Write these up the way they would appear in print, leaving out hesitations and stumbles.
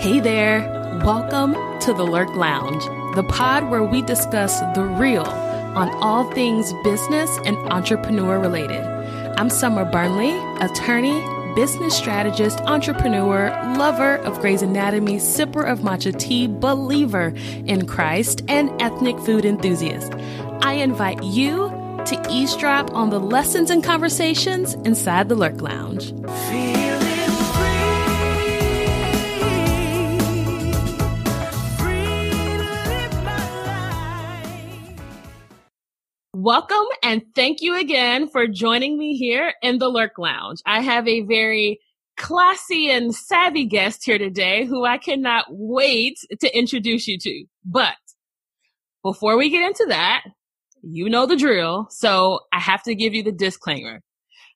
Hey there, welcome to The Lurk Lounge, the pod where we discuss the real on all things business and entrepreneur related. I'm Summer Burnley, attorney, business strategist, entrepreneur, lover of Grey's Anatomy, sipper of matcha tea, believer in Christ, and ethnic food enthusiast. I invite you to eavesdrop on the lessons and conversations inside the Lurk Lounge. Welcome and thank you again for joining me here in the Lurk Lounge. I have a very classy and savvy guest here today who I cannot wait to introduce you to. But before we get into that, you know the drill, so I have to give you the disclaimer.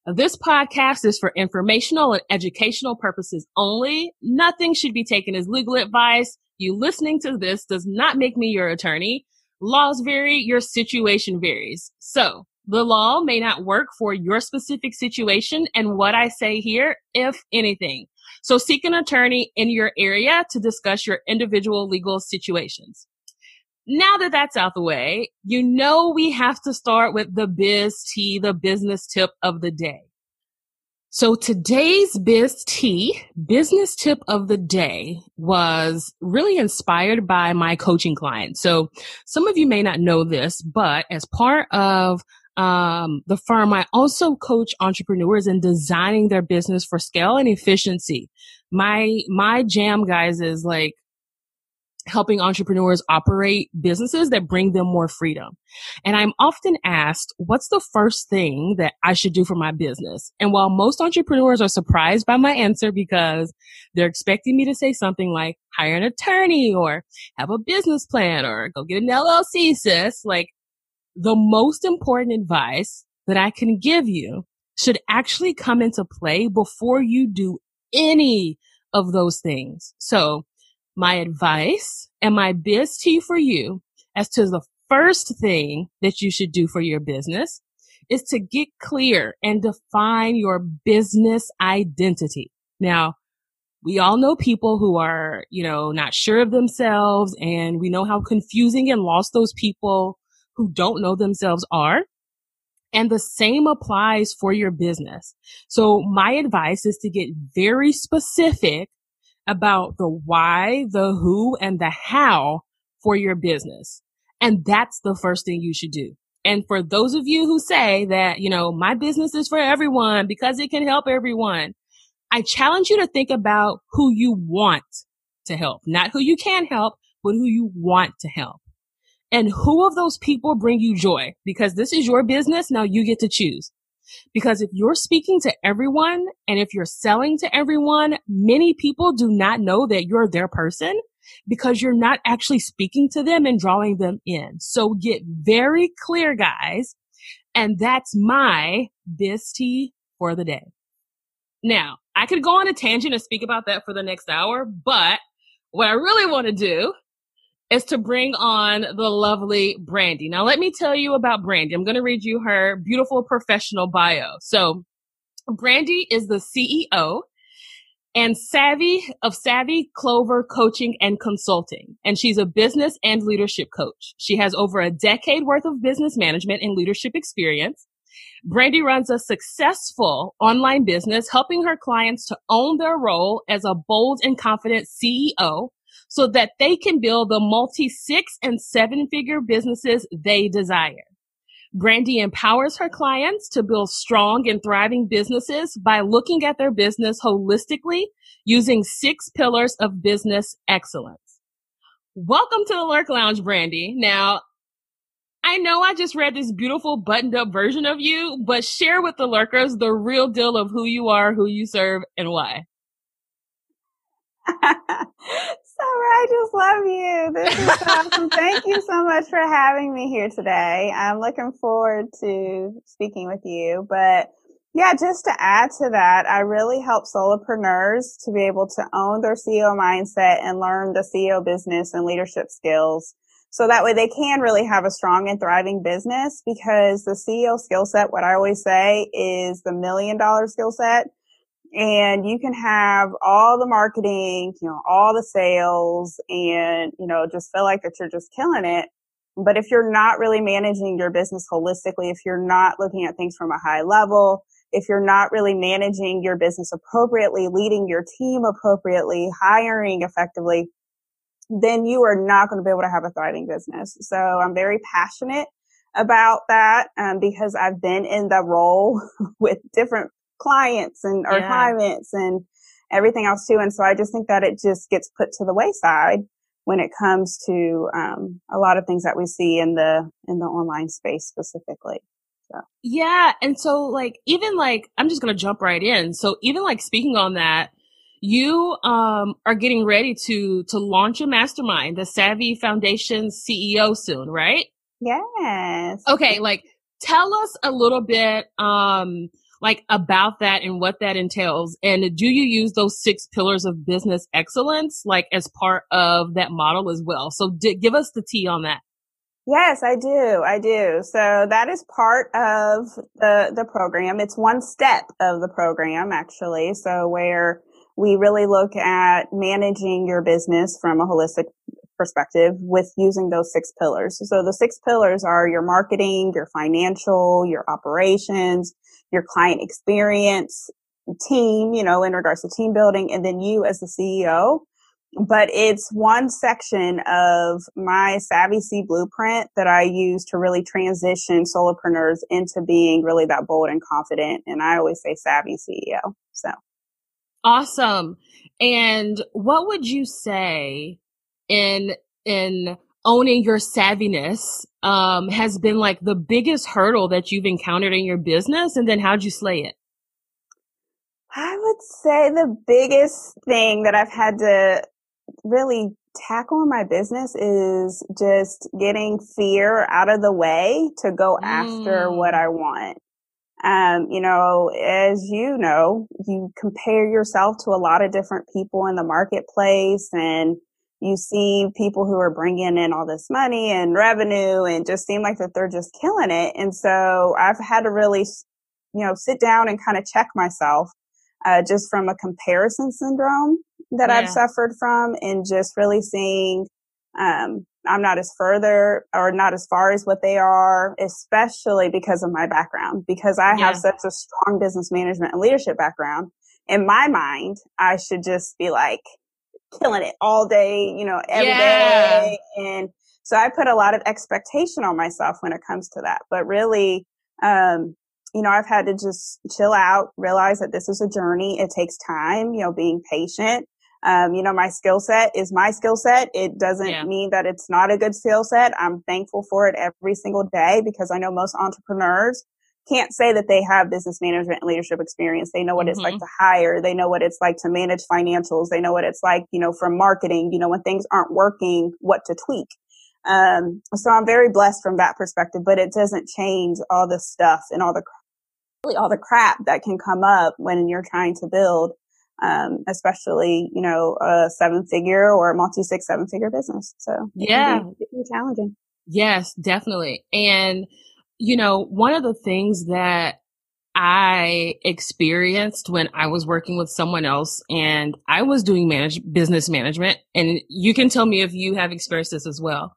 This podcast is for informational and educational purposes only. Nothing should be taken as legal advice. You listening to this does not make me your attorney. Laws vary, your situation varies. So the law may not work for your specific situation and what I say here, if anything. So seek an attorney in your area to discuss your individual legal situations. Now that that's out the way, you know we have to start with the biz tea, the business tip of the day. So today's business tip of the day was really inspired by my coaching clients. So some of you may not know this, but as part of the firm, I also coach entrepreneurs in designing their business for scale and efficiency. My jam, guys, is like helping entrepreneurs operate businesses that bring them more freedom. And I'm often asked, what's the first thing that I should do for my business? And while most entrepreneurs are surprised by my answer because they're expecting me to say something like hire an attorney or have a business plan or go get an LLC, sis, like the most important advice that I can give you should actually come into play before you do any of those things. So my advice and my biz tea for you as to the first thing that you should do for your business is to get clear and define your business identity. Now, we all know people who are, not sure of themselves, and we know how confusing and lost those people who don't know themselves are. And the same applies for your business. So my advice is to get very specific about the why, the who, and the how for your business. And that's the first thing you should do. And for those of you who say that, my business is for everyone because it can help everyone, I challenge you to think about who you want to help, not who you can help, but who you want to help. And who of those people bring you joy? Because this is your business. Now you get to choose. Because if you're speaking to everyone and if you're selling to everyone, many people do not know that you're their person because you're not actually speaking to them and drawing them in. So get very clear, guys. And that's my biz tea for the day. Now, I could go on a tangent and speak about that for the next hour, but what I really want to do is to bring on the lovely Brandy. Now, let me tell you about Brandy. I'm going to read you her beautiful professional bio. So Brandy is the CEO and Savvy of Savvy Clover Coaching and Consulting, and she's a business and leadership coach. She has over a decade worth of business management and leadership experience. Brandy runs a successful online business, helping her clients to own their role as a bold and confident CEO, so that they can build the multi-6- and 7-figure businesses they desire. Brandy empowers her clients to build strong and thriving businesses by looking at their business holistically using 6 pillars of business excellence. Welcome to the Lurk Lounge, Brandy. Now, I know I just read this beautiful buttoned-up version of you, but share with the lurkers the real deal of who you are, who you serve, and why. Summer, I just love you. This is awesome. Thank you so much for having me here today. I'm looking forward to speaking with you. But yeah, just to add to that, I really help solopreneurs to be able to own their CEO mindset and learn the CEO business and leadership skills. So that way they can really have a strong and thriving business, because the CEO skill set, what I always say, is the $1 million skill set. And you can have all the marketing, you know, all the sales, and, you know, just feel like that you're just killing it. But if you're not really managing your business holistically, if you're not looking at things from a high level, if you're not really managing your business appropriately, leading your team appropriately, hiring effectively, then you are not going to be able to have a thriving business. So I'm very passionate about that because I've been in the role with different clients and our clients and everything else too. And so I just think that it just gets put to the wayside when it comes to a lot of things that we see in the online space specifically. So. Yeah. And so like, even like, I'm just going to jump right in. So even like speaking on that, you are getting ready to launch a mastermind, the Savvy Foundation's CEO soon, right? Yes. Okay. Like tell us a little bit like about that and what that entails. And do you use those 6 pillars of business excellence, like as part of that model as well? So give us the tea on that. Yes, I do. I do. So that is part of the program. It's one step of the program, actually. So where we really look at managing your business from a holistic perspective with using those 6 pillars. So the 6 pillars are your marketing, your financial, your operations, your client experience, team, you know, in regards to team building, and then you as the CEO. But it's one section of my Savvy C blueprint that I use to really transition solopreneurs into being really that bold and confident. And I always say Savvy CEO. So awesome. And what would you say in owning your savviness has been like the biggest hurdle that you've encountered in your business? And then how'd you slay it? I would say the biggest thing that I've had to really tackle in my business is just getting fear out of the way to go after what I want. You know, as you know, you compare yourself to a lot of different people in the marketplace, and you see people who are bringing in all this money and revenue and just seem like that they're just killing it. And so I've had to really, you know, sit down and kind of check myself just from a comparison syndrome that I've suffered from, and just really seeing I'm not as further or not as far as what they are, especially because of my background, because I have such a strong business management and leadership background. In my mind, I should just be like killing it all day, you know, every day. And so I put a lot of expectation on myself when it comes to that. But really, you know, I've had to just chill out, realize that this is a journey. It takes time, you know, being patient. You know, my skill set is my skill set. It doesn't mean that it's not a good skill set. I'm thankful for it every single day, because I know most entrepreneurs can't say that they have business management and leadership experience. They know what it's like to hire. They know what it's like to manage financials. They know what it's like, you know, from marketing, you know, when things aren't working, what to tweak. So I'm very blessed from that perspective, but it doesn't change all the stuff and all the crap that can come up when you're trying to build, especially, you know, a 7-figure or a multi-6-7-figure business. So it can be challenging. Yes, definitely. And, you know, one of the things that I experienced when I was working with someone else and I was doing business management, and you can tell me if you have experienced this as well,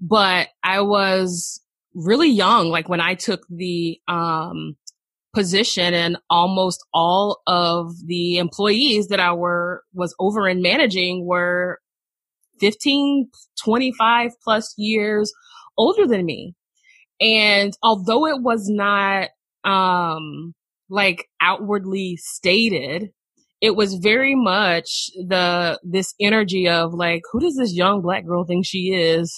but I was really young. Like when I took the, position, and almost all of the employees that I was over and managing were 15, 25 plus years older than me. And although it was not, like outwardly stated, it was very much this energy of like, who does this young Black girl think she is?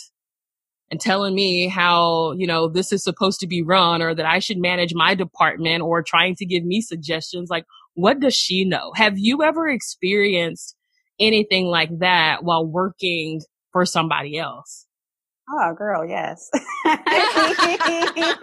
And telling me how, you know, this is supposed to be run, or that I should manage my department, or trying to give me suggestions. Like, what does she know? Have you ever experienced anything like that while working for somebody else? Oh, girl, yes. Like, oh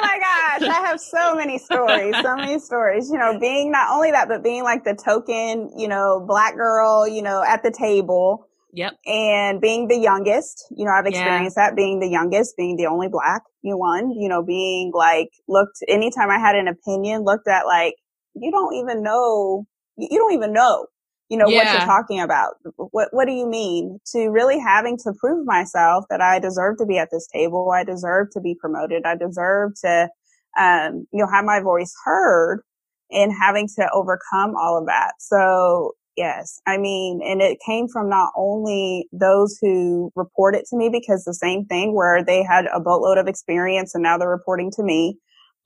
my gosh, I have so many stories, you know, being not only that, but being like the token, you know, Black girl, you know, at the table. Yep. And being the youngest, you know, I've experienced that, being the youngest, being the only Black one, you know, being like looked, anytime I had an opinion, looked at like, you don't even know what you're talking about. What do you mean? To really having to prove myself that I deserve to be at this table. I deserve to be promoted. I deserve to, have my voice heard, and having to overcome all of that. So yes, I mean, and it came from not only those who reported to me, because the same thing where they had a boatload of experience and now they're reporting to me.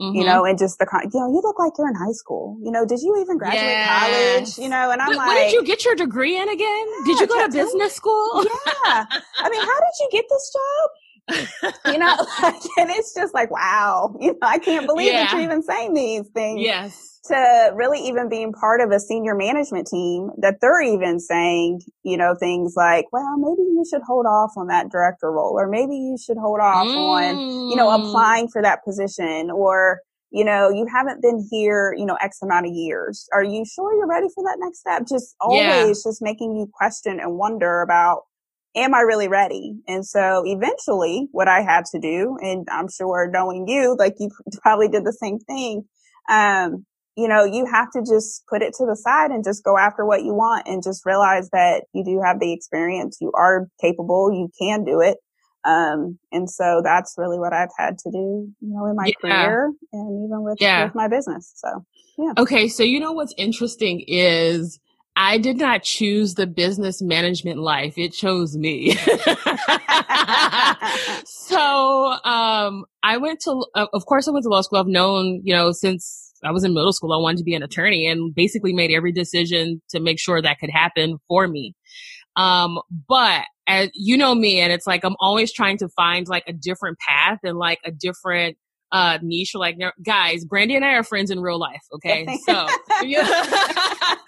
Mm-hmm. And just the, you look like you're in high school. Did you even graduate college? And I'm like, what did you get your degree in again? Yeah, did you go to business school? Yeah. I mean, how did you get this job? And it's just like, wow, I can't believe that you're even saying these things. Yes. To really even being part of a senior management team that they're even saying, things like, well, maybe you should hold off on that director role, or maybe you should hold off on, applying for that position, or, you haven't been here, X amount of years. Are you sure you're ready for that next step? Just always just making you question and wonder about, am I really ready? And so eventually what I had to do, and I'm sure knowing you, like you probably did the same thing. You have to just put it to the side and just go after what you want, and just realize that you do have the experience. You are capable. You can do it. And so that's really what I've had to do, in my career, and even with my business. So, yeah. Okay. So, what's interesting is I did not choose the business management life. It chose me. So, I went to law school. I've known, since I was in middle school, I wanted to be an attorney, and basically made every decision to make sure that could happen for me. But as you know me, and it's like, I'm always trying to find like a different path and like a different niche. Like, guys, Brandy and I are friends in real life. Okay. So yes,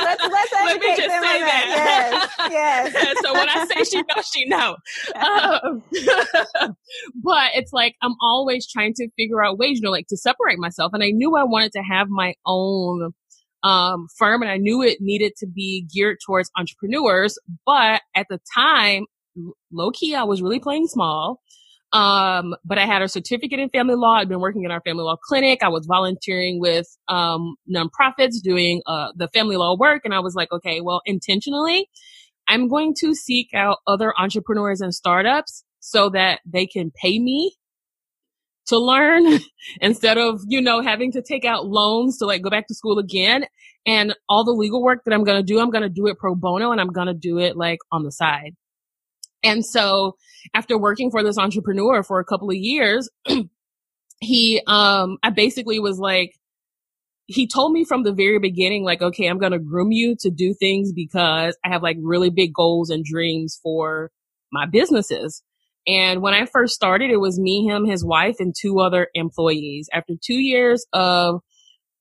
let's let me just say that. Yes. So when I say she knows, she knows. But it's like, I'm always trying to figure out ways, to separate myself. And I knew I wanted to have my own firm, and I knew it needed to be geared towards entrepreneurs. But at the time, low key, I was really playing small. But I had a certificate in family law. I'd been working in our family law clinic. I was volunteering with, nonprofits doing, the family law work. And I was like, okay, well, intentionally, I'm going to seek out other entrepreneurs and startups so that they can pay me to learn instead of, having to take out loans to like go back to school again. And all the legal work that I'm going to do it pro bono, and I'm going to do it like on the side. And so after working for this entrepreneur for a couple of years, I basically was like, he told me from the very beginning, like, okay, I'm going to groom you to do things because I have like really big goals and dreams for my businesses. And when I first started, it was me, him, his wife, and two other employees. After 2 years of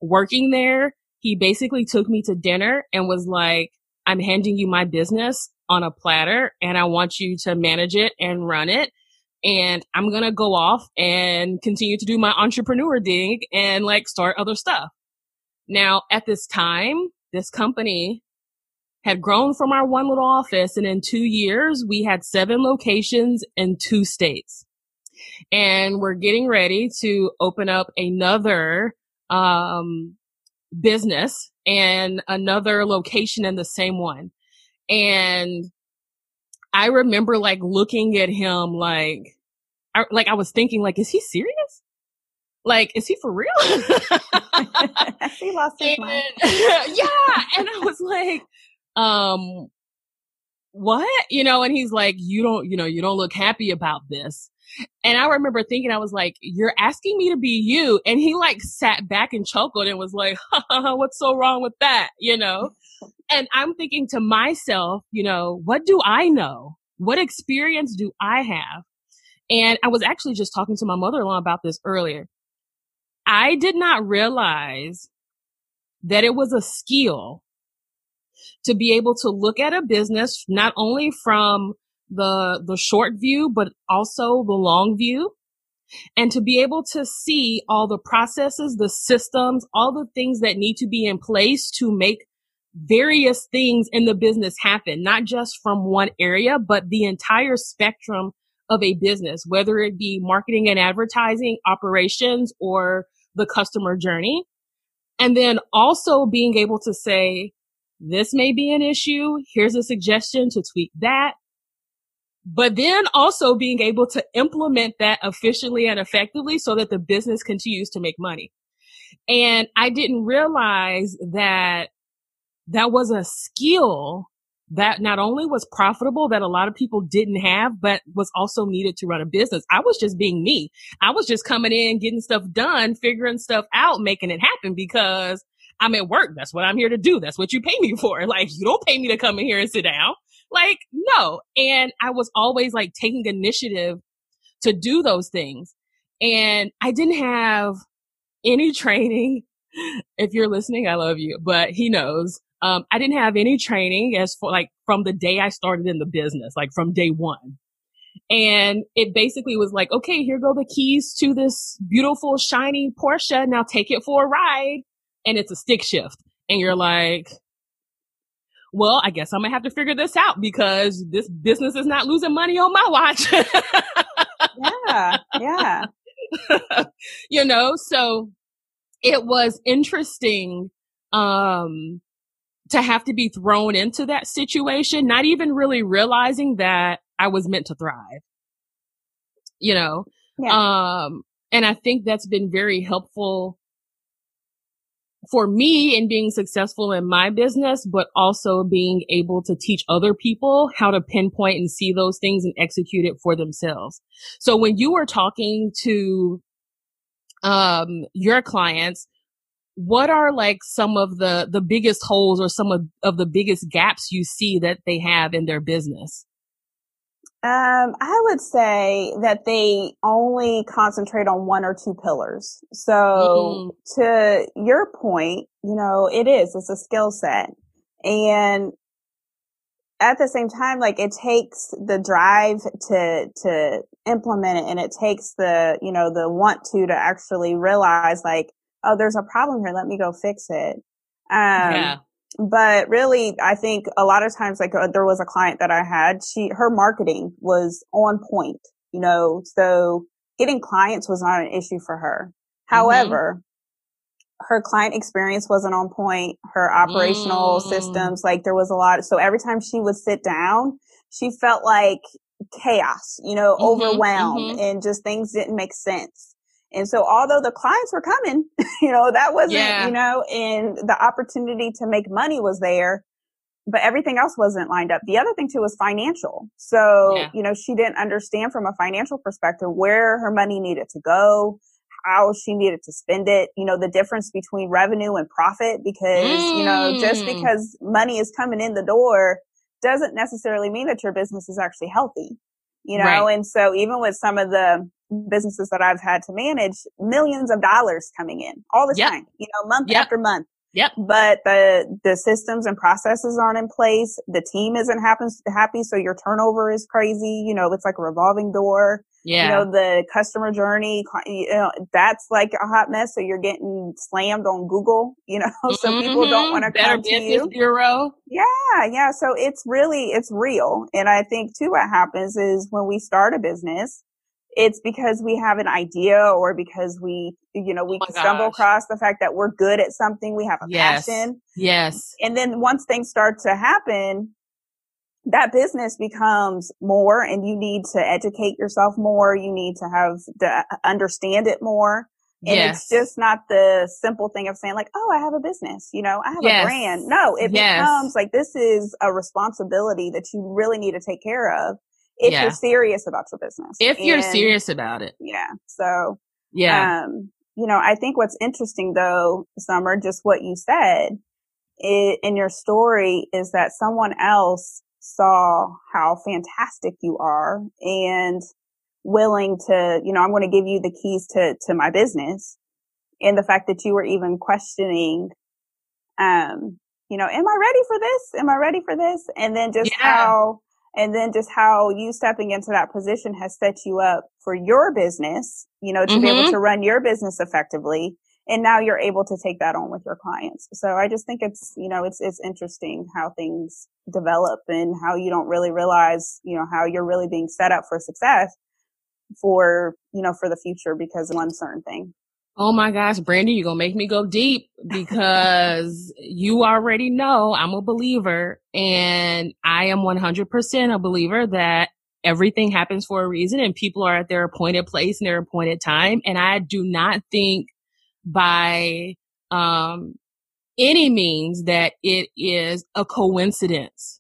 working there, he basically took me to dinner and was like, I'm handing you my business on a platter, and I want you to manage it and run it. And I'm going to go off and continue to do my entrepreneur thing and like start other stuff. Now, at this time, this company had grown from our one little office. And in 2 years, we had 7 locations in 2 states. And we're getting ready to open up another, business and another location in the same one. And I remember like looking at him like I was thinking like, is he serious? Like, is he for real? He lost his mind. And I was like, what? And he's like, you don't look happy about this. And I remember thinking, I was like, you're asking me to be you. And he like sat back and chuckled and was like, what's so wrong with that? And I'm thinking to myself, what do I know? What experience do I have? And I was actually just talking to my mother-in-law about this earlier. I did not realize that it was a skill to be able to look at a business, not only from the short view, but also the long view, and to be able to see all the processes, the systems, all the things that need to be in place to make various things in the business happen, not just from one area, but the entire spectrum of a business, whether it be marketing and advertising, operations, or the customer journey. And then also being able to say, this may be an issue. Here's a suggestion to tweak that. But then also being able to implement that efficiently and effectively so that the business continues to make money. And I didn't realize that that was a skill that not only was profitable, that a lot of people didn't have, but was also needed to run a business. I was just being me. I was just coming in, getting stuff done, figuring stuff out, making it happen because I'm at work. That's what I'm here to do. That's what you pay me for. Like, you don't pay me to come in here and sit down. Like, no. And I was always like taking initiative to do those things. And I didn't have any training. If you're listening, I love you, but he knows. I didn't have any training as for like from the day I started in the business, like from day one. And it basically was like, okay, here go the keys to this beautiful, shiny Porsche. Now take it for a ride. And it's a stick shift. And you're like, well, I guess I'm going to have to figure this out because this business is not losing money on my watch. Yeah. Yeah. You know, so it was interesting to have to be thrown into that situation, not even really realizing that I was meant to thrive, you know? Yeah. And I think that's been very helpful for me in being successful in my business, but also being able to teach other people how to pinpoint and see those things and execute it for themselves. So when you were talking to your clients, what are like some of the biggest holes or some of the biggest gaps you see that they have in their business? I would say that they only concentrate on one or two pillars. So to your point, you know, it's a skill set. And at the same time, like it takes the drive to implement it, and it takes the, you know, the want to actually realize like, oh, there's a problem here. Let me go fix it. Yeah. But really, I think a lot of times, like there was a client that I had, her marketing was on point, you know, so getting clients was not an issue for her. However, her client experience wasn't on point. Her operational systems, like there was a lot. So every time she would sit down, she felt like chaos, you know, overwhelmed and just things didn't make sense. And so although the clients were coming, you know, that wasn't, you know, and the opportunity to make money was there, but everything else wasn't lined up. The other thing too was financial. So, you know, she didn't understand from a financial perspective where her money needed to go, how she needed to spend it, you know, the difference between revenue and profit, because, you know, just because money is coming in the door doesn't necessarily mean that your business is actually healthy, you know? Right. And so even with some of the businesses that I've had to manage, millions of dollars coming in all the time, you know, month after month. But the systems and processes aren't in place. The team isn't happy. So your turnover is crazy. You know, it's like a revolving door. You know, the customer journey, you know, that's like a hot mess. So you're getting slammed on Google, you know, so people don't want to come to you. Bureau. Yeah. So it's really, it's real. And I think too, what happens is when we start a business, it's because we have an idea or because we, you know, we stumble across the fact that we're good at something. We have a passion. And then once things start to happen, that business becomes more, and you need to educate yourself more. You need to have to understand it more. And it's just not the simple thing of saying like, oh, I have a business, you know, I have a brand. No, it becomes like, this is a responsibility that you really need to take care of. If you're serious about your business. You're serious about it. So, you know, I think what's interesting though, Summer, just what you said in your story is that someone else saw how fantastic you are and willing to, you know, I'm going to give you the keys to my business. And the fact that you were even questioning, you know, am I ready for this? Am I ready for this? And then just how you stepping into that position has set you up for your business, you know, to be able to run your business effectively. And now you're able to take that on with your clients. So I just think it's, you know, it's interesting how things develop and how you don't really realize, you know, how you're really being set up for success for, you know, for the future because of one certain thing. Oh my gosh, Brandy, you're going to make me go deep because you already know I'm a believer, and I am 100% a believer that everything happens for a reason and people are at their appointed place and their appointed time. And I do not think by any means that it is a coincidence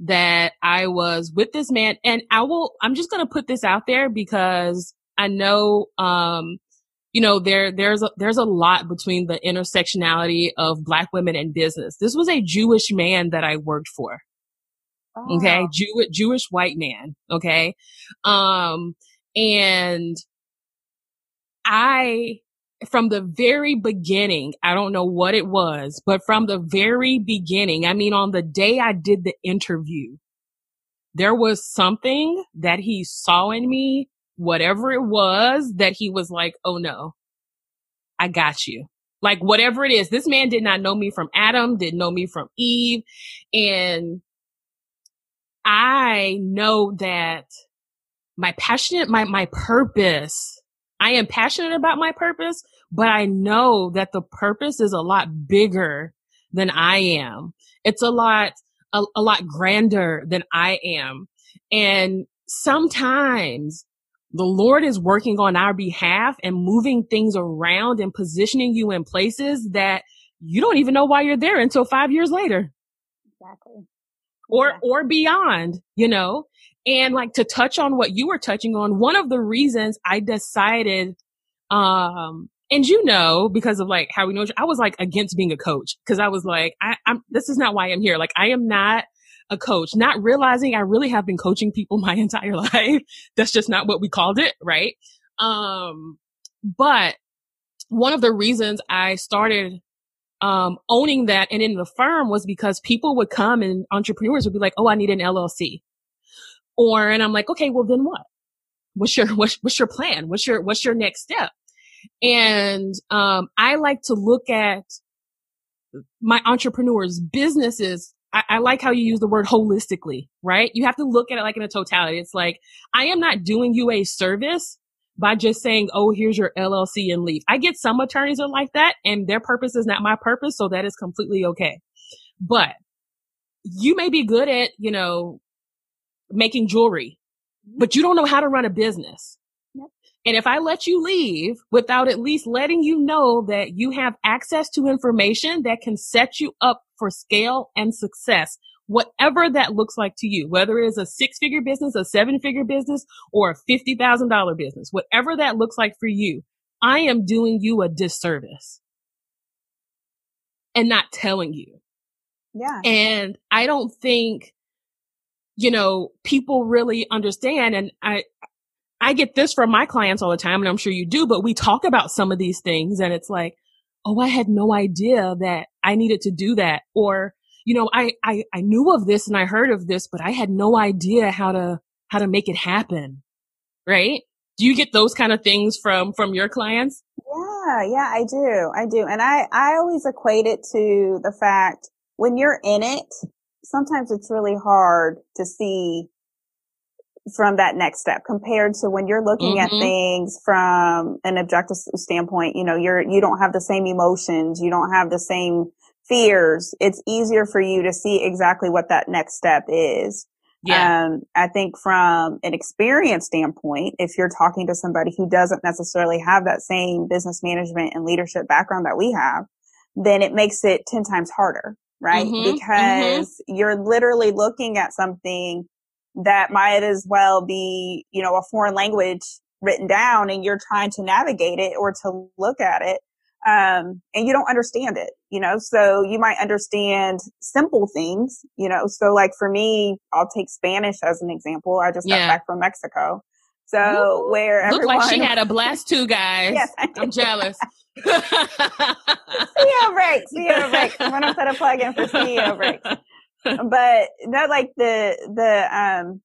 that I was with this man. And I'm just going to put this out there because I know, you know, there's a lot between the intersectionality of Black women and business. This was a Jewish man that I worked for. Oh. Okay. Jewish white man. Okay. And from the very beginning, I don't know what it was, but from the very beginning, I mean, on the day I did the interview, there was something that he saw in me, whatever it was, that he was like, oh no, I got you. Like, whatever it is, this man did not know me from Adam, didn't know me from Eve. And I know that my purpose, I am passionate about my purpose, but I know that the purpose is a lot bigger than I am. It's a lot grander than I am. And sometimes the Lord is working on our behalf and moving things around and positioning you in places that you don't even know why you're there until 5 years later. Exactly. Or beyond, you know. And like, to touch on what you were touching on, one of the reasons I decided, and you know, because of like how we know, I was like against being a coach because I was like, this is not why I'm here. Like, I am not a coach, not realizing I really have been coaching people my entire life. That's just not what we called it. Right. But one of the reasons I started owning that and in the firm was because people would come and entrepreneurs would be like, oh, I need an LLC. And I'm like, okay, well then what? What's your plan? What's your next step? And, I like to look at my entrepreneurs' businesses. I like how you use the word holistically, right? You have to look at it like in a totality. It's like, I am not doing you a service by just saying, oh, here's your LLC and leave. I get some attorneys are like that and their purpose is not my purpose. So that is completely okay. But you may be good at, you know, making jewelry, but you don't know how to run a business. Yep. And if I let you leave without at least letting you know that you have access to information that can set you up for scale and success, whatever that looks like to you, whether it's a 6-figure business, a 7-figure business, or a $50,000 business, whatever that looks like for you, I am doing you a disservice and not telling you. Yeah. And I don't think, you know, people really understand. And I get this from my clients all the time, and I'm sure you do, but we talk about some of these things and it's like, oh, I had no idea that I needed to do that. Or, you know, I knew of this and I heard of this, but I had no idea how to make it happen. Right. Do you get those kind of things from your clients? Yeah, I do. And I always equate it to the fact when you're in it, sometimes it's really hard to see from that next step compared to when you're looking at things from an objective standpoint. You know, you don't have the same emotions. You don't have the same fears. It's easier for you to see exactly what that next step is. Yeah. I think from an experience standpoint, if you're talking to somebody who doesn't necessarily have that same business management and leadership background that we have, then it makes it 10 times harder. Right? Mm-hmm, because you're literally looking at something that might as well be, you know, a foreign language written down, and you're trying to navigate it or to look at it. And you don't understand it, you know, so you might understand simple things, you know, so like for me, I'll take Spanish as an example. I just got back from Mexico. So everyone looked like she had a blast too, guys. Yes, I'm jealous. CEO breaks. I'm gonna put a plug in for CEO breaks. But not like the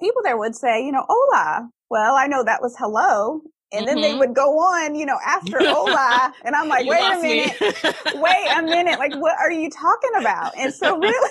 people there would say, you know, hola. Well, I know that was hello, And then they would go on, you know, after Ola. And I'm like, wait a minute. Like, what are you talking about? And so really,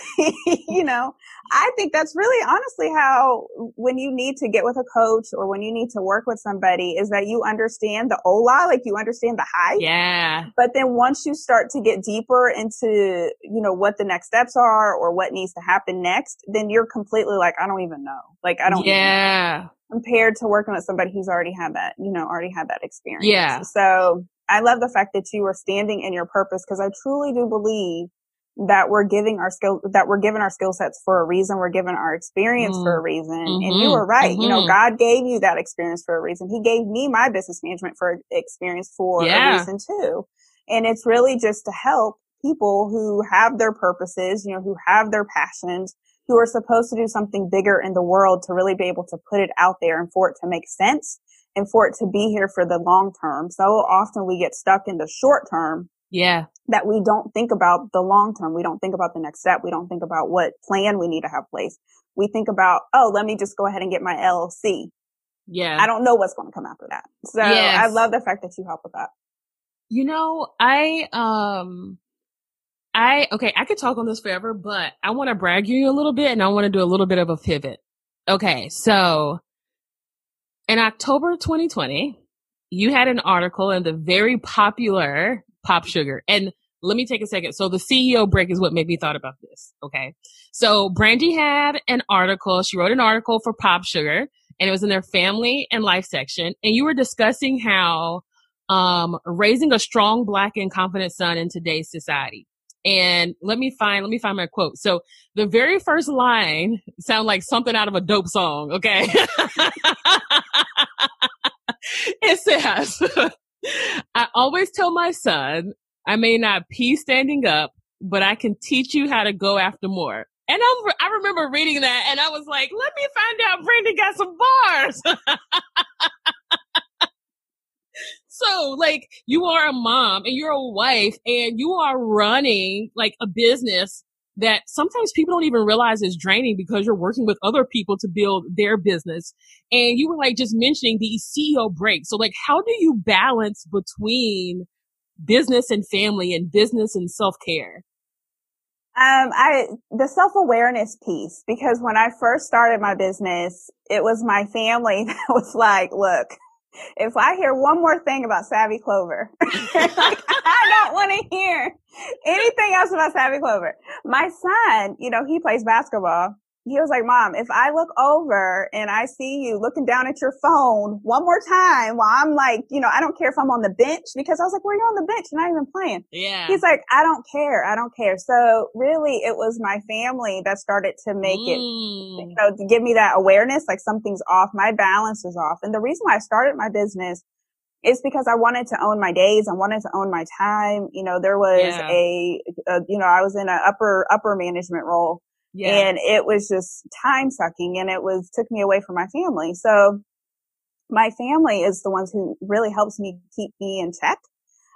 you know, I think that's really honestly how, when you need to get with a coach or when you need to work with somebody, is that you understand the Ola, like you understand the hype. Yeah. But then once you start to get deeper into, you know, what the next steps are or what needs to happen next, then you're completely like, I don't even know. Like, I don't even know. Compared to working with somebody who's already had that, you know, already had that experience. Yeah. So I love the fact that you were standing in your purpose, because I truly do believe that we're given our skill sets for a reason. We're given our experience for a reason. And you were right. You know, God gave you that experience for a reason. He gave me my business management experience for a reason too. And it's really just to help people who have their purposes, you know, who have their passions, who are supposed to do something bigger in the world, to really be able to put it out there and for it to make sense and for it to be here for the long term. So often we get stuck in the short term. Yeah. That we don't think about the long term. We don't think about the next step. We don't think about what plan we need to have in place. We think about, oh, let me just go ahead and get my LLC. Yeah. I don't know what's going to come after that. So yes. I love the fact that you help with that. You know, I could talk on this forever, but I want to brag you a little bit, and I want to do a little bit of a pivot. Okay. So in October 2020, you had an article in the very popular Pop Sugar. And let me take a second. So the CEO break is what made me thought about this. Okay. So Brandy had an article. She wrote an article for Pop Sugar, and it was in their family and life section. And you were discussing how, raising a strong Black and confident son in today's society. And let me find my quote. So the very first line sound like something out of a dope song. Okay. It says, I always tell my son, I may not pee standing up, but I can teach you how to go after more. And I remember reading that, and I was like, let me find out Brandy got some bars. So, like, you are a mom and you're a wife and you are running like a business that sometimes people don't even realize is draining, because you're working with other people to build their business. And you were like just mentioning the CEO break. So, like, how do you balance between business and family and business and self-care? The self-awareness piece, because when I first started my business, it was my family that was like, look, if I hear one more thing about Savvy Clover, like, I don't want to hear anything else about Savvy Clover. My son, you know, he plays basketball. He was like, Mom, if I look over and I see you looking down at your phone one more time while I'm like, you know, I don't care if I'm on the bench, because I was like, well, you're on the bench and not even playing. Yeah. He's like, I don't care. So really it was my family that started to make it, you know, to give me that awareness, like something's off, my balance is off. And the reason why I started my business is because I wanted to own my days. I wanted to own my time. You know, there was I was in an upper management role. Yeah. And it was just time sucking, and took me away from my family. So my family is the ones who really helps me keep me in check.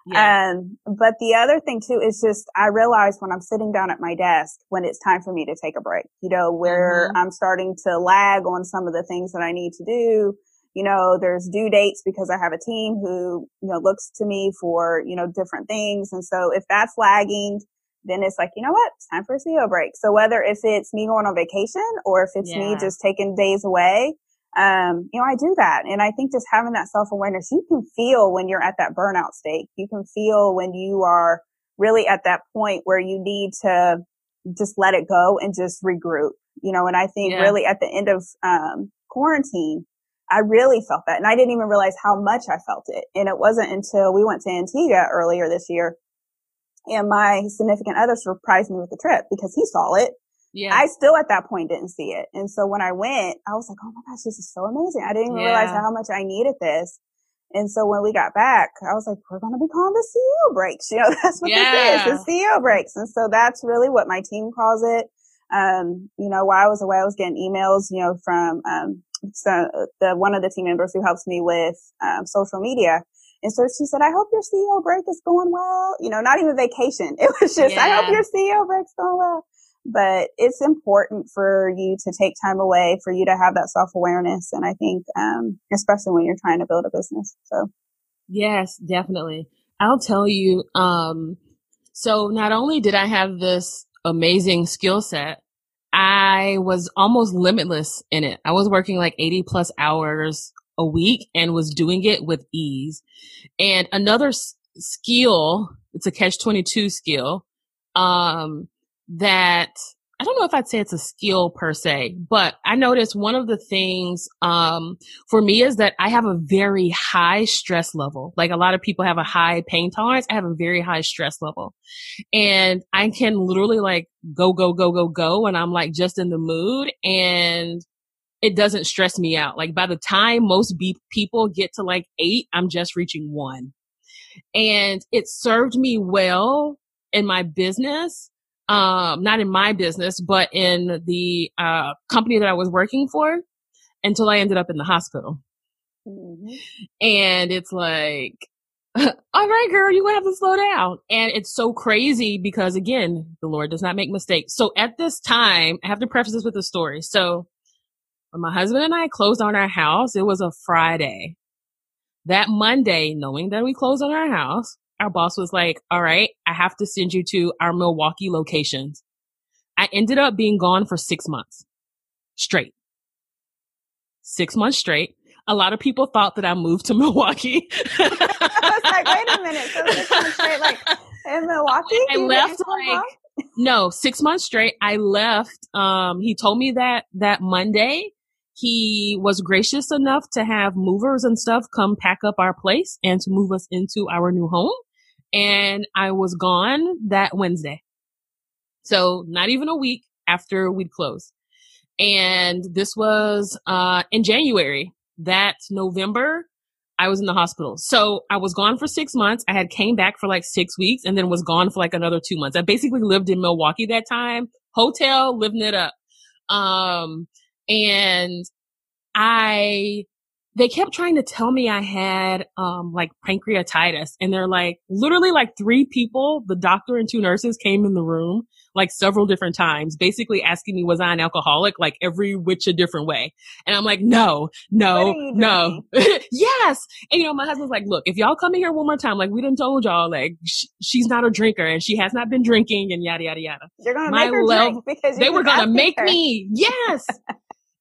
Yeah. But the other thing too is just, I realized when I'm sitting down at my desk, when it's time for me to take a break, you know, where I'm starting to lag on some of the things that I need to do. You know, there's due dates because I have a team who, you know, looks to me for, you know, different things. And so if that's lagging, then it's like, you know what? It's time for a CEO break. So whether if it's me going on vacation or if it's me just taking days away, you know, I do that. And I think just having that self-awareness, you can feel when you're at that burnout state. You can feel when you are really at that point where you need to just let it go and just regroup, you know. And I think really at the end of quarantine, I really felt that. And I didn't even realize how much I felt it. And it wasn't until we went to Antigua earlier this year, and my significant other surprised me with the trip because he saw it. Yeah. I still at that point didn't see it. And so when I went, I was like, oh my gosh, this is so amazing. I didn't even realize how much I needed this. And so when we got back, I was like, we're going to be calling the CEO breaks. You know, that's what this is, the CEO breaks. And so that's really what my team calls it. You know, while I was away, I was getting emails, you know, from one of the team members who helps me with social media. And so she said, I hope your CEO break is going well. You know, not even vacation. It was just, I hope your CEO break's going well. But it's important for you to take time away, for you to have that self-awareness. And I think, especially when you're trying to build a business. So yes, definitely. I'll tell you. So not only did I have this amazing skill set, I was almost limitless in it. I was working like 80 plus hours a week and was doing it with ease. And another skill, it's a catch-22 skill, that I don't know if I'd say it's a skill per se, but I noticed one of the things for me is that I have a very high stress level. Like a lot of people have a high pain tolerance. I have a very high stress level, and I can literally like go and I'm like just in the mood, and it doesn't stress me out. Like by the time most people get to like 8, I'm just reaching 1. And it served me well in my business. Not in my business, but in the company that I was working for, until I ended up in the hospital. Mm-hmm. And it's like, all right, girl, you're going to have to slow down. And it's so crazy because, again, the Lord does not make mistakes. So at this time, I have to preface this with a story. So when my husband and I closed on our house, it was a Friday. That Monday, knowing that we closed on our house, our boss was like, all right, I have to send you to our Milwaukee locations. I ended up being gone for 6 months straight. 6 months straight. A lot of people thought that I moved to Milwaukee. I was like, wait a minute. So 6 months straight, like in Milwaukee? I left like, no, 6 months straight. I left. He told me that Monday. He was gracious enough to have movers and stuff come pack up our place and to move us into our new home. And I was gone that Wednesday. So not even a week after we'd closed. And this was in January. That November, I was in the hospital. So I was gone for 6 months. I had came back for like 6 weeks and then was gone for like another 2 months. I basically lived in Milwaukee that time. Hotel, living it up. And they kept trying to tell me I had, like pancreatitis, and they're like, literally like 3 people, the doctor and 2 nurses came in the room like several different times, basically asking me, was I an alcoholic? Like every which a different way. And I'm like, no. Yes. And my husband's like, look, if y'all come in here one more time, like we done told y'all, like she's not a drinker and she has not been drinking and yada, yada, yada. You're going to make her drink because they were going to make me. Yes.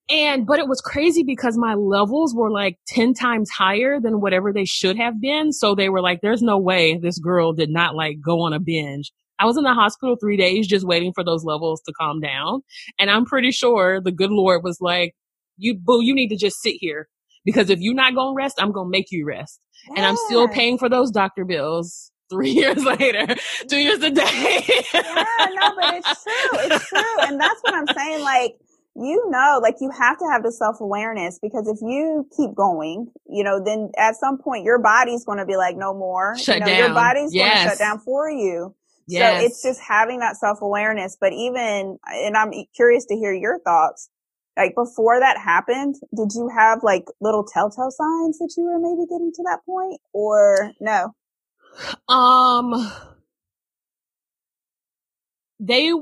But it was crazy because my levels were like 10 times higher than whatever they should have been. So they were like, there's no way this girl did not like go on a binge. I was in the hospital 3 days just waiting for those levels to calm down. And I'm pretty sure the good Lord was like, you need to just sit here, because if you're not going to rest, I'm going to make you rest. Yeah. And I'm still paying for those doctor bills 3 years later, 2 years a day. But it's true. It's true. And that's what I'm saying. Like, you have to have the self-awareness, because if you keep going, then at some point your body's going to be like, no more. Shut down. Your body's going to shut down for you. Yes. So it's just having that self-awareness. But even, and I'm curious to hear your thoughts, like before that happened, did you have like little telltale signs that you were maybe getting to that point, or no? There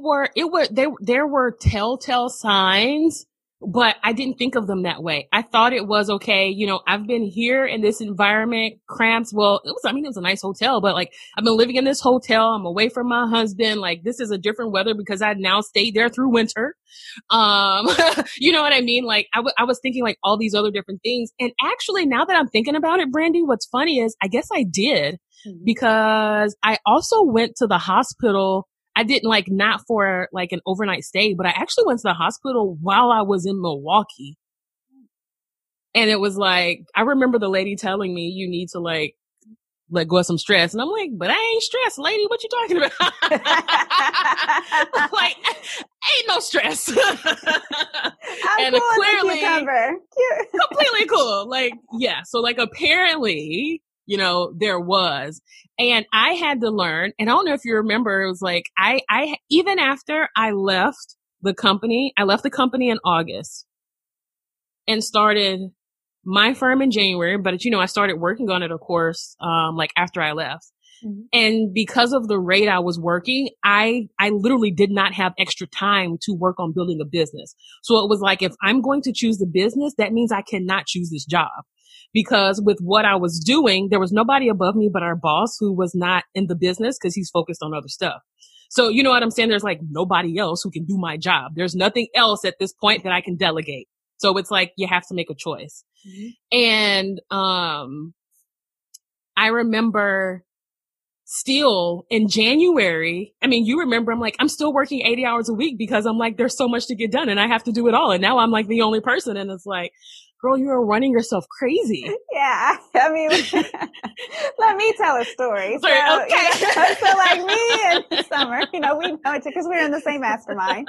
were telltale signs, but I didn't think of them that way. I thought it was okay. I've been here in this environment, cramps. Well, it was a nice hotel, but like I've been living in this hotel. I'm away from my husband. Like this is a different weather because I now stayed there through winter. You know what I mean? Like I was thinking like all these other different things. And actually now that I'm thinking about it, Brandy, what's funny is I guess I did, because I also went to the hospital. I didn't like not for like an overnight stay, but I actually went to the hospital while I was in Milwaukee. And it was like, I remember the lady telling me, you need to like let go of some stress. And I'm like, but I ain't stressed, lady. What you talking about? Like, ain't no stress. And clearly completely cool. Like, yeah. So like apparently, there was, and I had to learn. And I don't know if you remember, it was like, I even after I left the company in August and started my firm in January. But I started working on it, of course, like after I left. And because of the rate I was working, I literally did not have extra time to work on building a business. So it was like, if I'm going to choose the business, that means I cannot choose this job. Because with what I was doing, there was nobody above me but our boss, who was not in the business because he's focused on other stuff. So you know what I'm saying? There's like nobody else who can do my job. There's nothing else at this point that I can delegate. So it's like, you have to make a choice. Mm-hmm. And I remember still in January, I mean, you remember, I'm like, I'm still working 80 hours a week because I'm like, there's so much to get done and I have to do it all. And now I'm like the only person. And it's like, girl, you are running yourself crazy. Yeah. I mean, let me tell a story. Sorry, so, okay. So like me and Summer, we know it because we're in the same mastermind.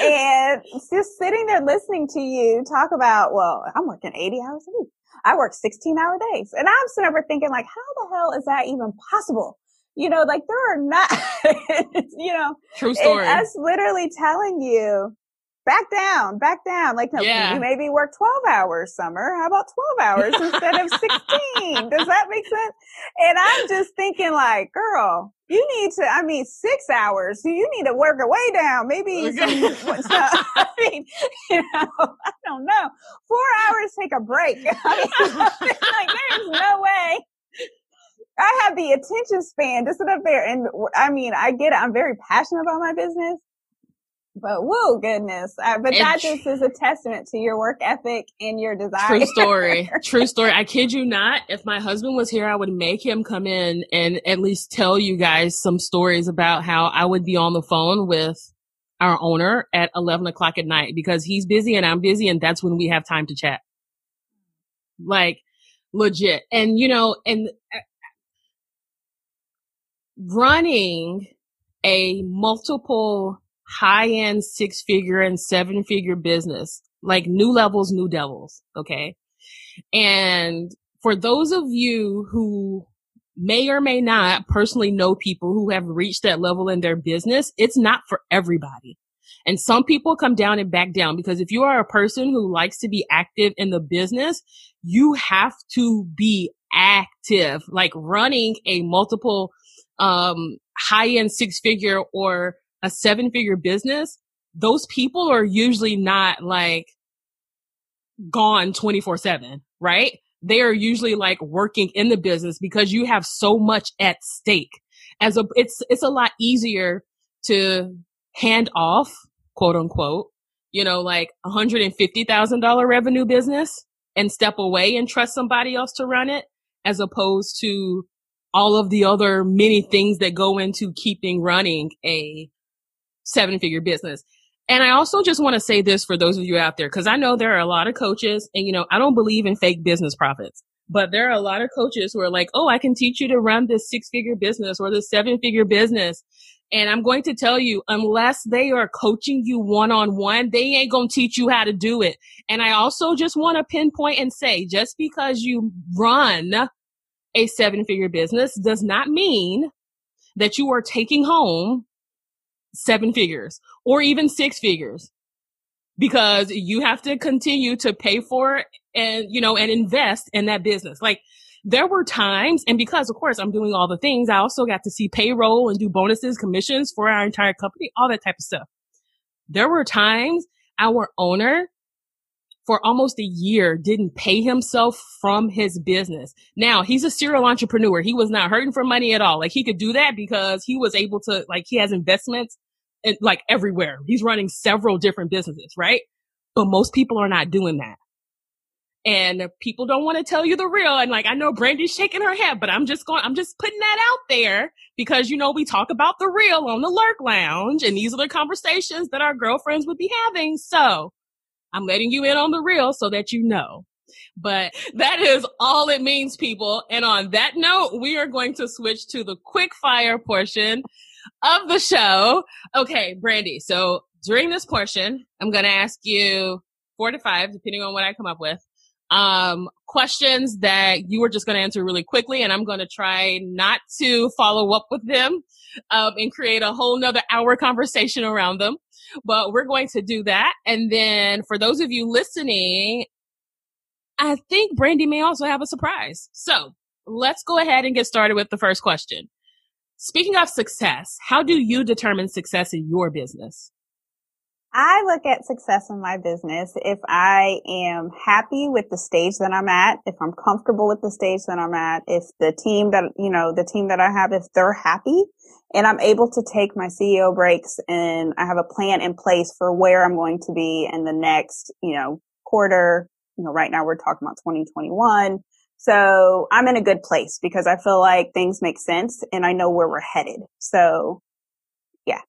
And just sitting there listening to you talk about, well, I'm working 80 hours a week. I work 16-hour days. And I'm sitting over thinking, like, how the hell is that even possible? Like there are not, True story. Us literally telling you, Back down. Like, no, yeah. You maybe work 12 hours, Summer. How about 12 hours instead of 16? Does that make sense? And I'm just thinking like, girl, you need to, 6 hours. So you need to work your way down. Maybe, I don't know. 4 hours, take a break. There's no way. I have the attention span to sit up there. And I get it. I'm very passionate about my business. But whoa, goodness. But that just is a testament to your work ethic and your desire. True story. I kid you not. If my husband was here, I would make him come in and at least tell you guys some stories about how I would be on the phone with our owner at 11 o'clock at night because he's busy and I'm busy. And that's when we have time to chat. Like legit. And, running a multiple high-end 6-figure and 7-figure business, like new levels, new devils. Okay. And for those of you who may or may not personally know people who have reached that level in their business, it's not for everybody. And some people come down and back down because if you are a person who likes to be active in the business, you have to be active, like running a multiple, high-end 6-figure or a 7-figure business. Those people are usually not like gone 24/7, right? They are usually like working in the business because you have so much at stake. It's a lot easier to hand off, quote unquote, like $150,000 revenue business and step away and trust somebody else to run it, as opposed to all of the other many things that go into keeping running a 7-figure business. And I also just want to say this for those of you out there, because I know there are a lot of coaches and, I don't believe in fake business profits, but there are a lot of coaches who are like, oh, I can teach you to run this 6-figure business or this 7-figure business. And I'm going to tell you, unless they are coaching you one-on-one, they ain't going to teach you how to do it. And I also just want to pinpoint and say, just because you run a 7-figure business does not mean that you are taking home 7 figures or even 6 figures, because you have to continue to pay for and, and invest in that business. Like there were times, and because of course I'm doing all the things, I also got to see payroll and do bonuses, commissions for our entire company, all that type of stuff. There were times our owner for almost a year didn't pay himself from his business. Now he's a serial entrepreneur. He was not hurting for money at all. Like he could do that because he was able to, like he has investments and like everywhere. He's running several different businesses, right? But most people are not doing that. And people don't want to tell you the real. And like, I know Brandy's shaking her head, but I'm just putting that out there because, we talk about the real on the Lurk Lounge, and these are the conversations that our girlfriends would be having. So I'm letting you in on the real so that you know. But that is all it means, people. And on that note, we are going to switch to the quick fire portion of the show. Okay, Brandy. So during this portion, I'm going to ask you 4 to 5, depending on what I come up with, questions that you are just going to answer really quickly. And I'm going to try not to follow up with them and create a whole nother hour conversation around them. But we're going to do that. And then for those of you listening, I think Brandy may also have a surprise. So let's go ahead and get started with the first question. Speaking of success, how do you determine success in your business? I look at success in my business if I am happy with the stage that I'm at, if I'm comfortable with the stage that I'm at, if the team that, the team that I have, if they're happy and I'm able to take my CEO breaks and I have a plan in place for where I'm going to be in the next, quarter. Right now we're talking about 2021. So I'm in a good place because I feel like things make sense and I know where we're headed. So yeah.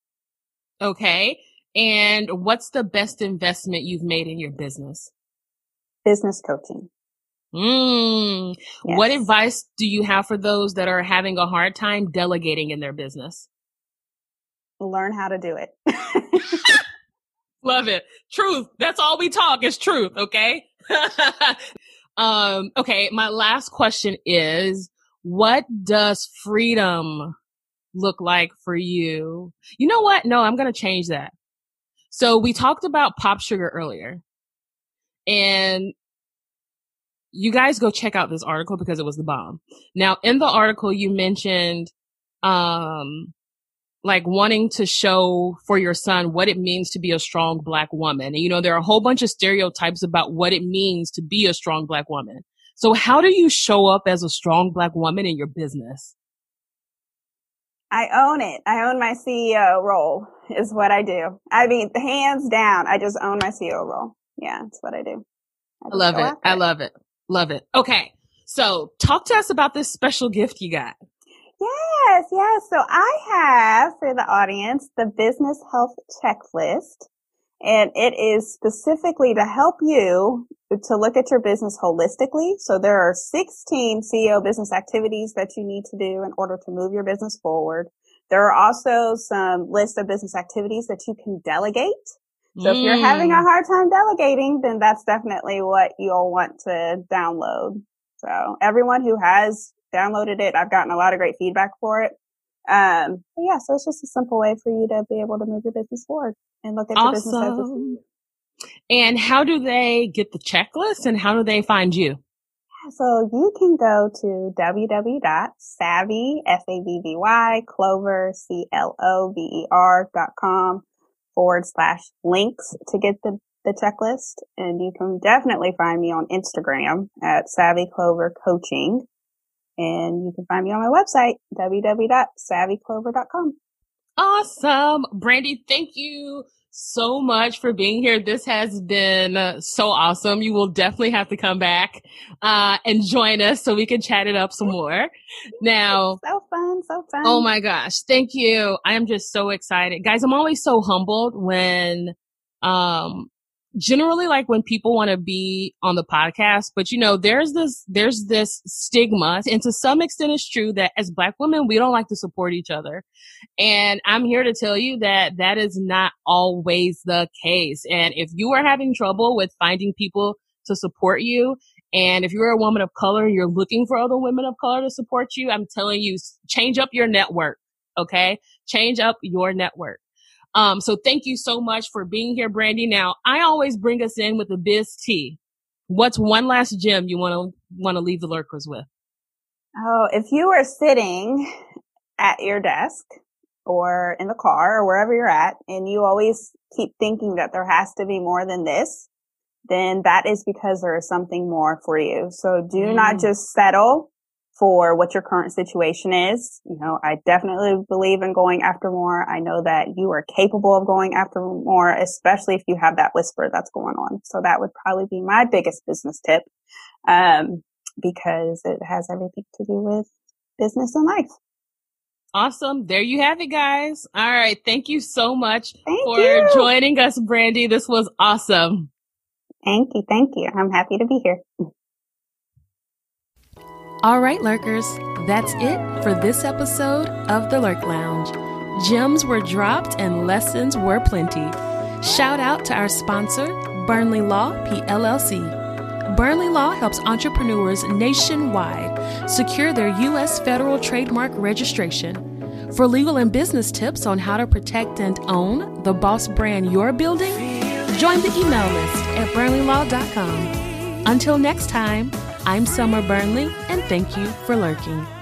Okay. And what's the best investment you've made in your business? Business coaching. Yes. What advice do you have for those that are having a hard time delegating in their business? Learn how to do it. Love it. Truth. That's all we talk is truth. Okay. Okay. My last question is, what does freedom look like for you? You know what? No, I'm going to change that. So we talked about Pop Sugar earlier, and you guys go check out this article because it was the bomb. Now, in the article, you mentioned wanting to show for your son what it means to be a strong Black woman. And, there are a whole bunch of stereotypes about what it means to be a strong Black woman. So how do you show up as a strong Black woman in your business? I own it. I own my CEO role is what I do. I mean, hands down, I just own my CEO role. Yeah, that's what I do. I love it. I love it. Love it. Okay. So talk to us about this special gift you got. Yes. Yes. So I have for the audience, the business health checklist, and it is specifically to help you to look at your business holistically. So there are 16 CEO business activities that you need to do in order to move your business forward. There are also some lists of business activities that you can delegate. So if you're having a hard time delegating, then that's definitely what you'll want to download. So everyone who has downloaded it, I've gotten a lot of great feedback for it. So it's just a simple way for you to be able to move your business forward and look at your business as a CEO. And how do they get the checklist and how do they find you? So you can go to www.savvyclovercoaching.com /links to get the checklist. And you can definitely find me on Instagram at Savvy Clover Coaching. And you can find me on my website, www.savvyclover.com. Awesome. Brandy, thank you so much for being here. This has been so awesome. You will definitely have to come back and join us so we can chat it up some more. Now, so fun. Oh my gosh. Thank you. I am just so excited. Guys, I'm always so humbled when generally when people want to be on the podcast, but there's this stigma, and to some extent it's true that as Black women, we don't like to support each other. And I'm here to tell you that that is not always the case. And if you are having trouble with finding people to support you, and if you're a woman of color, and you're looking for other women of color to support you, I'm telling you, change up your network. Okay. Change up your network. So thank you so much for being here, Brandy. Now, I always bring us in with the biz tea. What's one last gem you want to leave the lurkers with? Oh, if you are sitting at your desk or in the car or wherever you're at, and you always keep thinking that there has to be more than this, then that is because there is something more for you. So do not just settle for what your current situation is. I definitely believe in going after more. I know that you are capable of going after more, especially if you have that whisper that's going on. So that would probably be my biggest business tip, because it has everything to do with business and life. Awesome. There you have it, guys. All right. Thank you so much for joining us, Brandy. This was awesome. Thank you. Thank you. I'm happy to be here. All right, lurkers, that's it for this episode of The Lurk Lounge. Gems were dropped and lessons were plenty. Shout out to our sponsor, Burnley Law PLLC. Burnley Law helps entrepreneurs nationwide secure their U.S. federal trademark registration. For legal and business tips on how to protect and own the boss brand you're building, join the email list at BurnleyLaw.com. Until next time, I'm Summer Burnley, and thank you for lurking.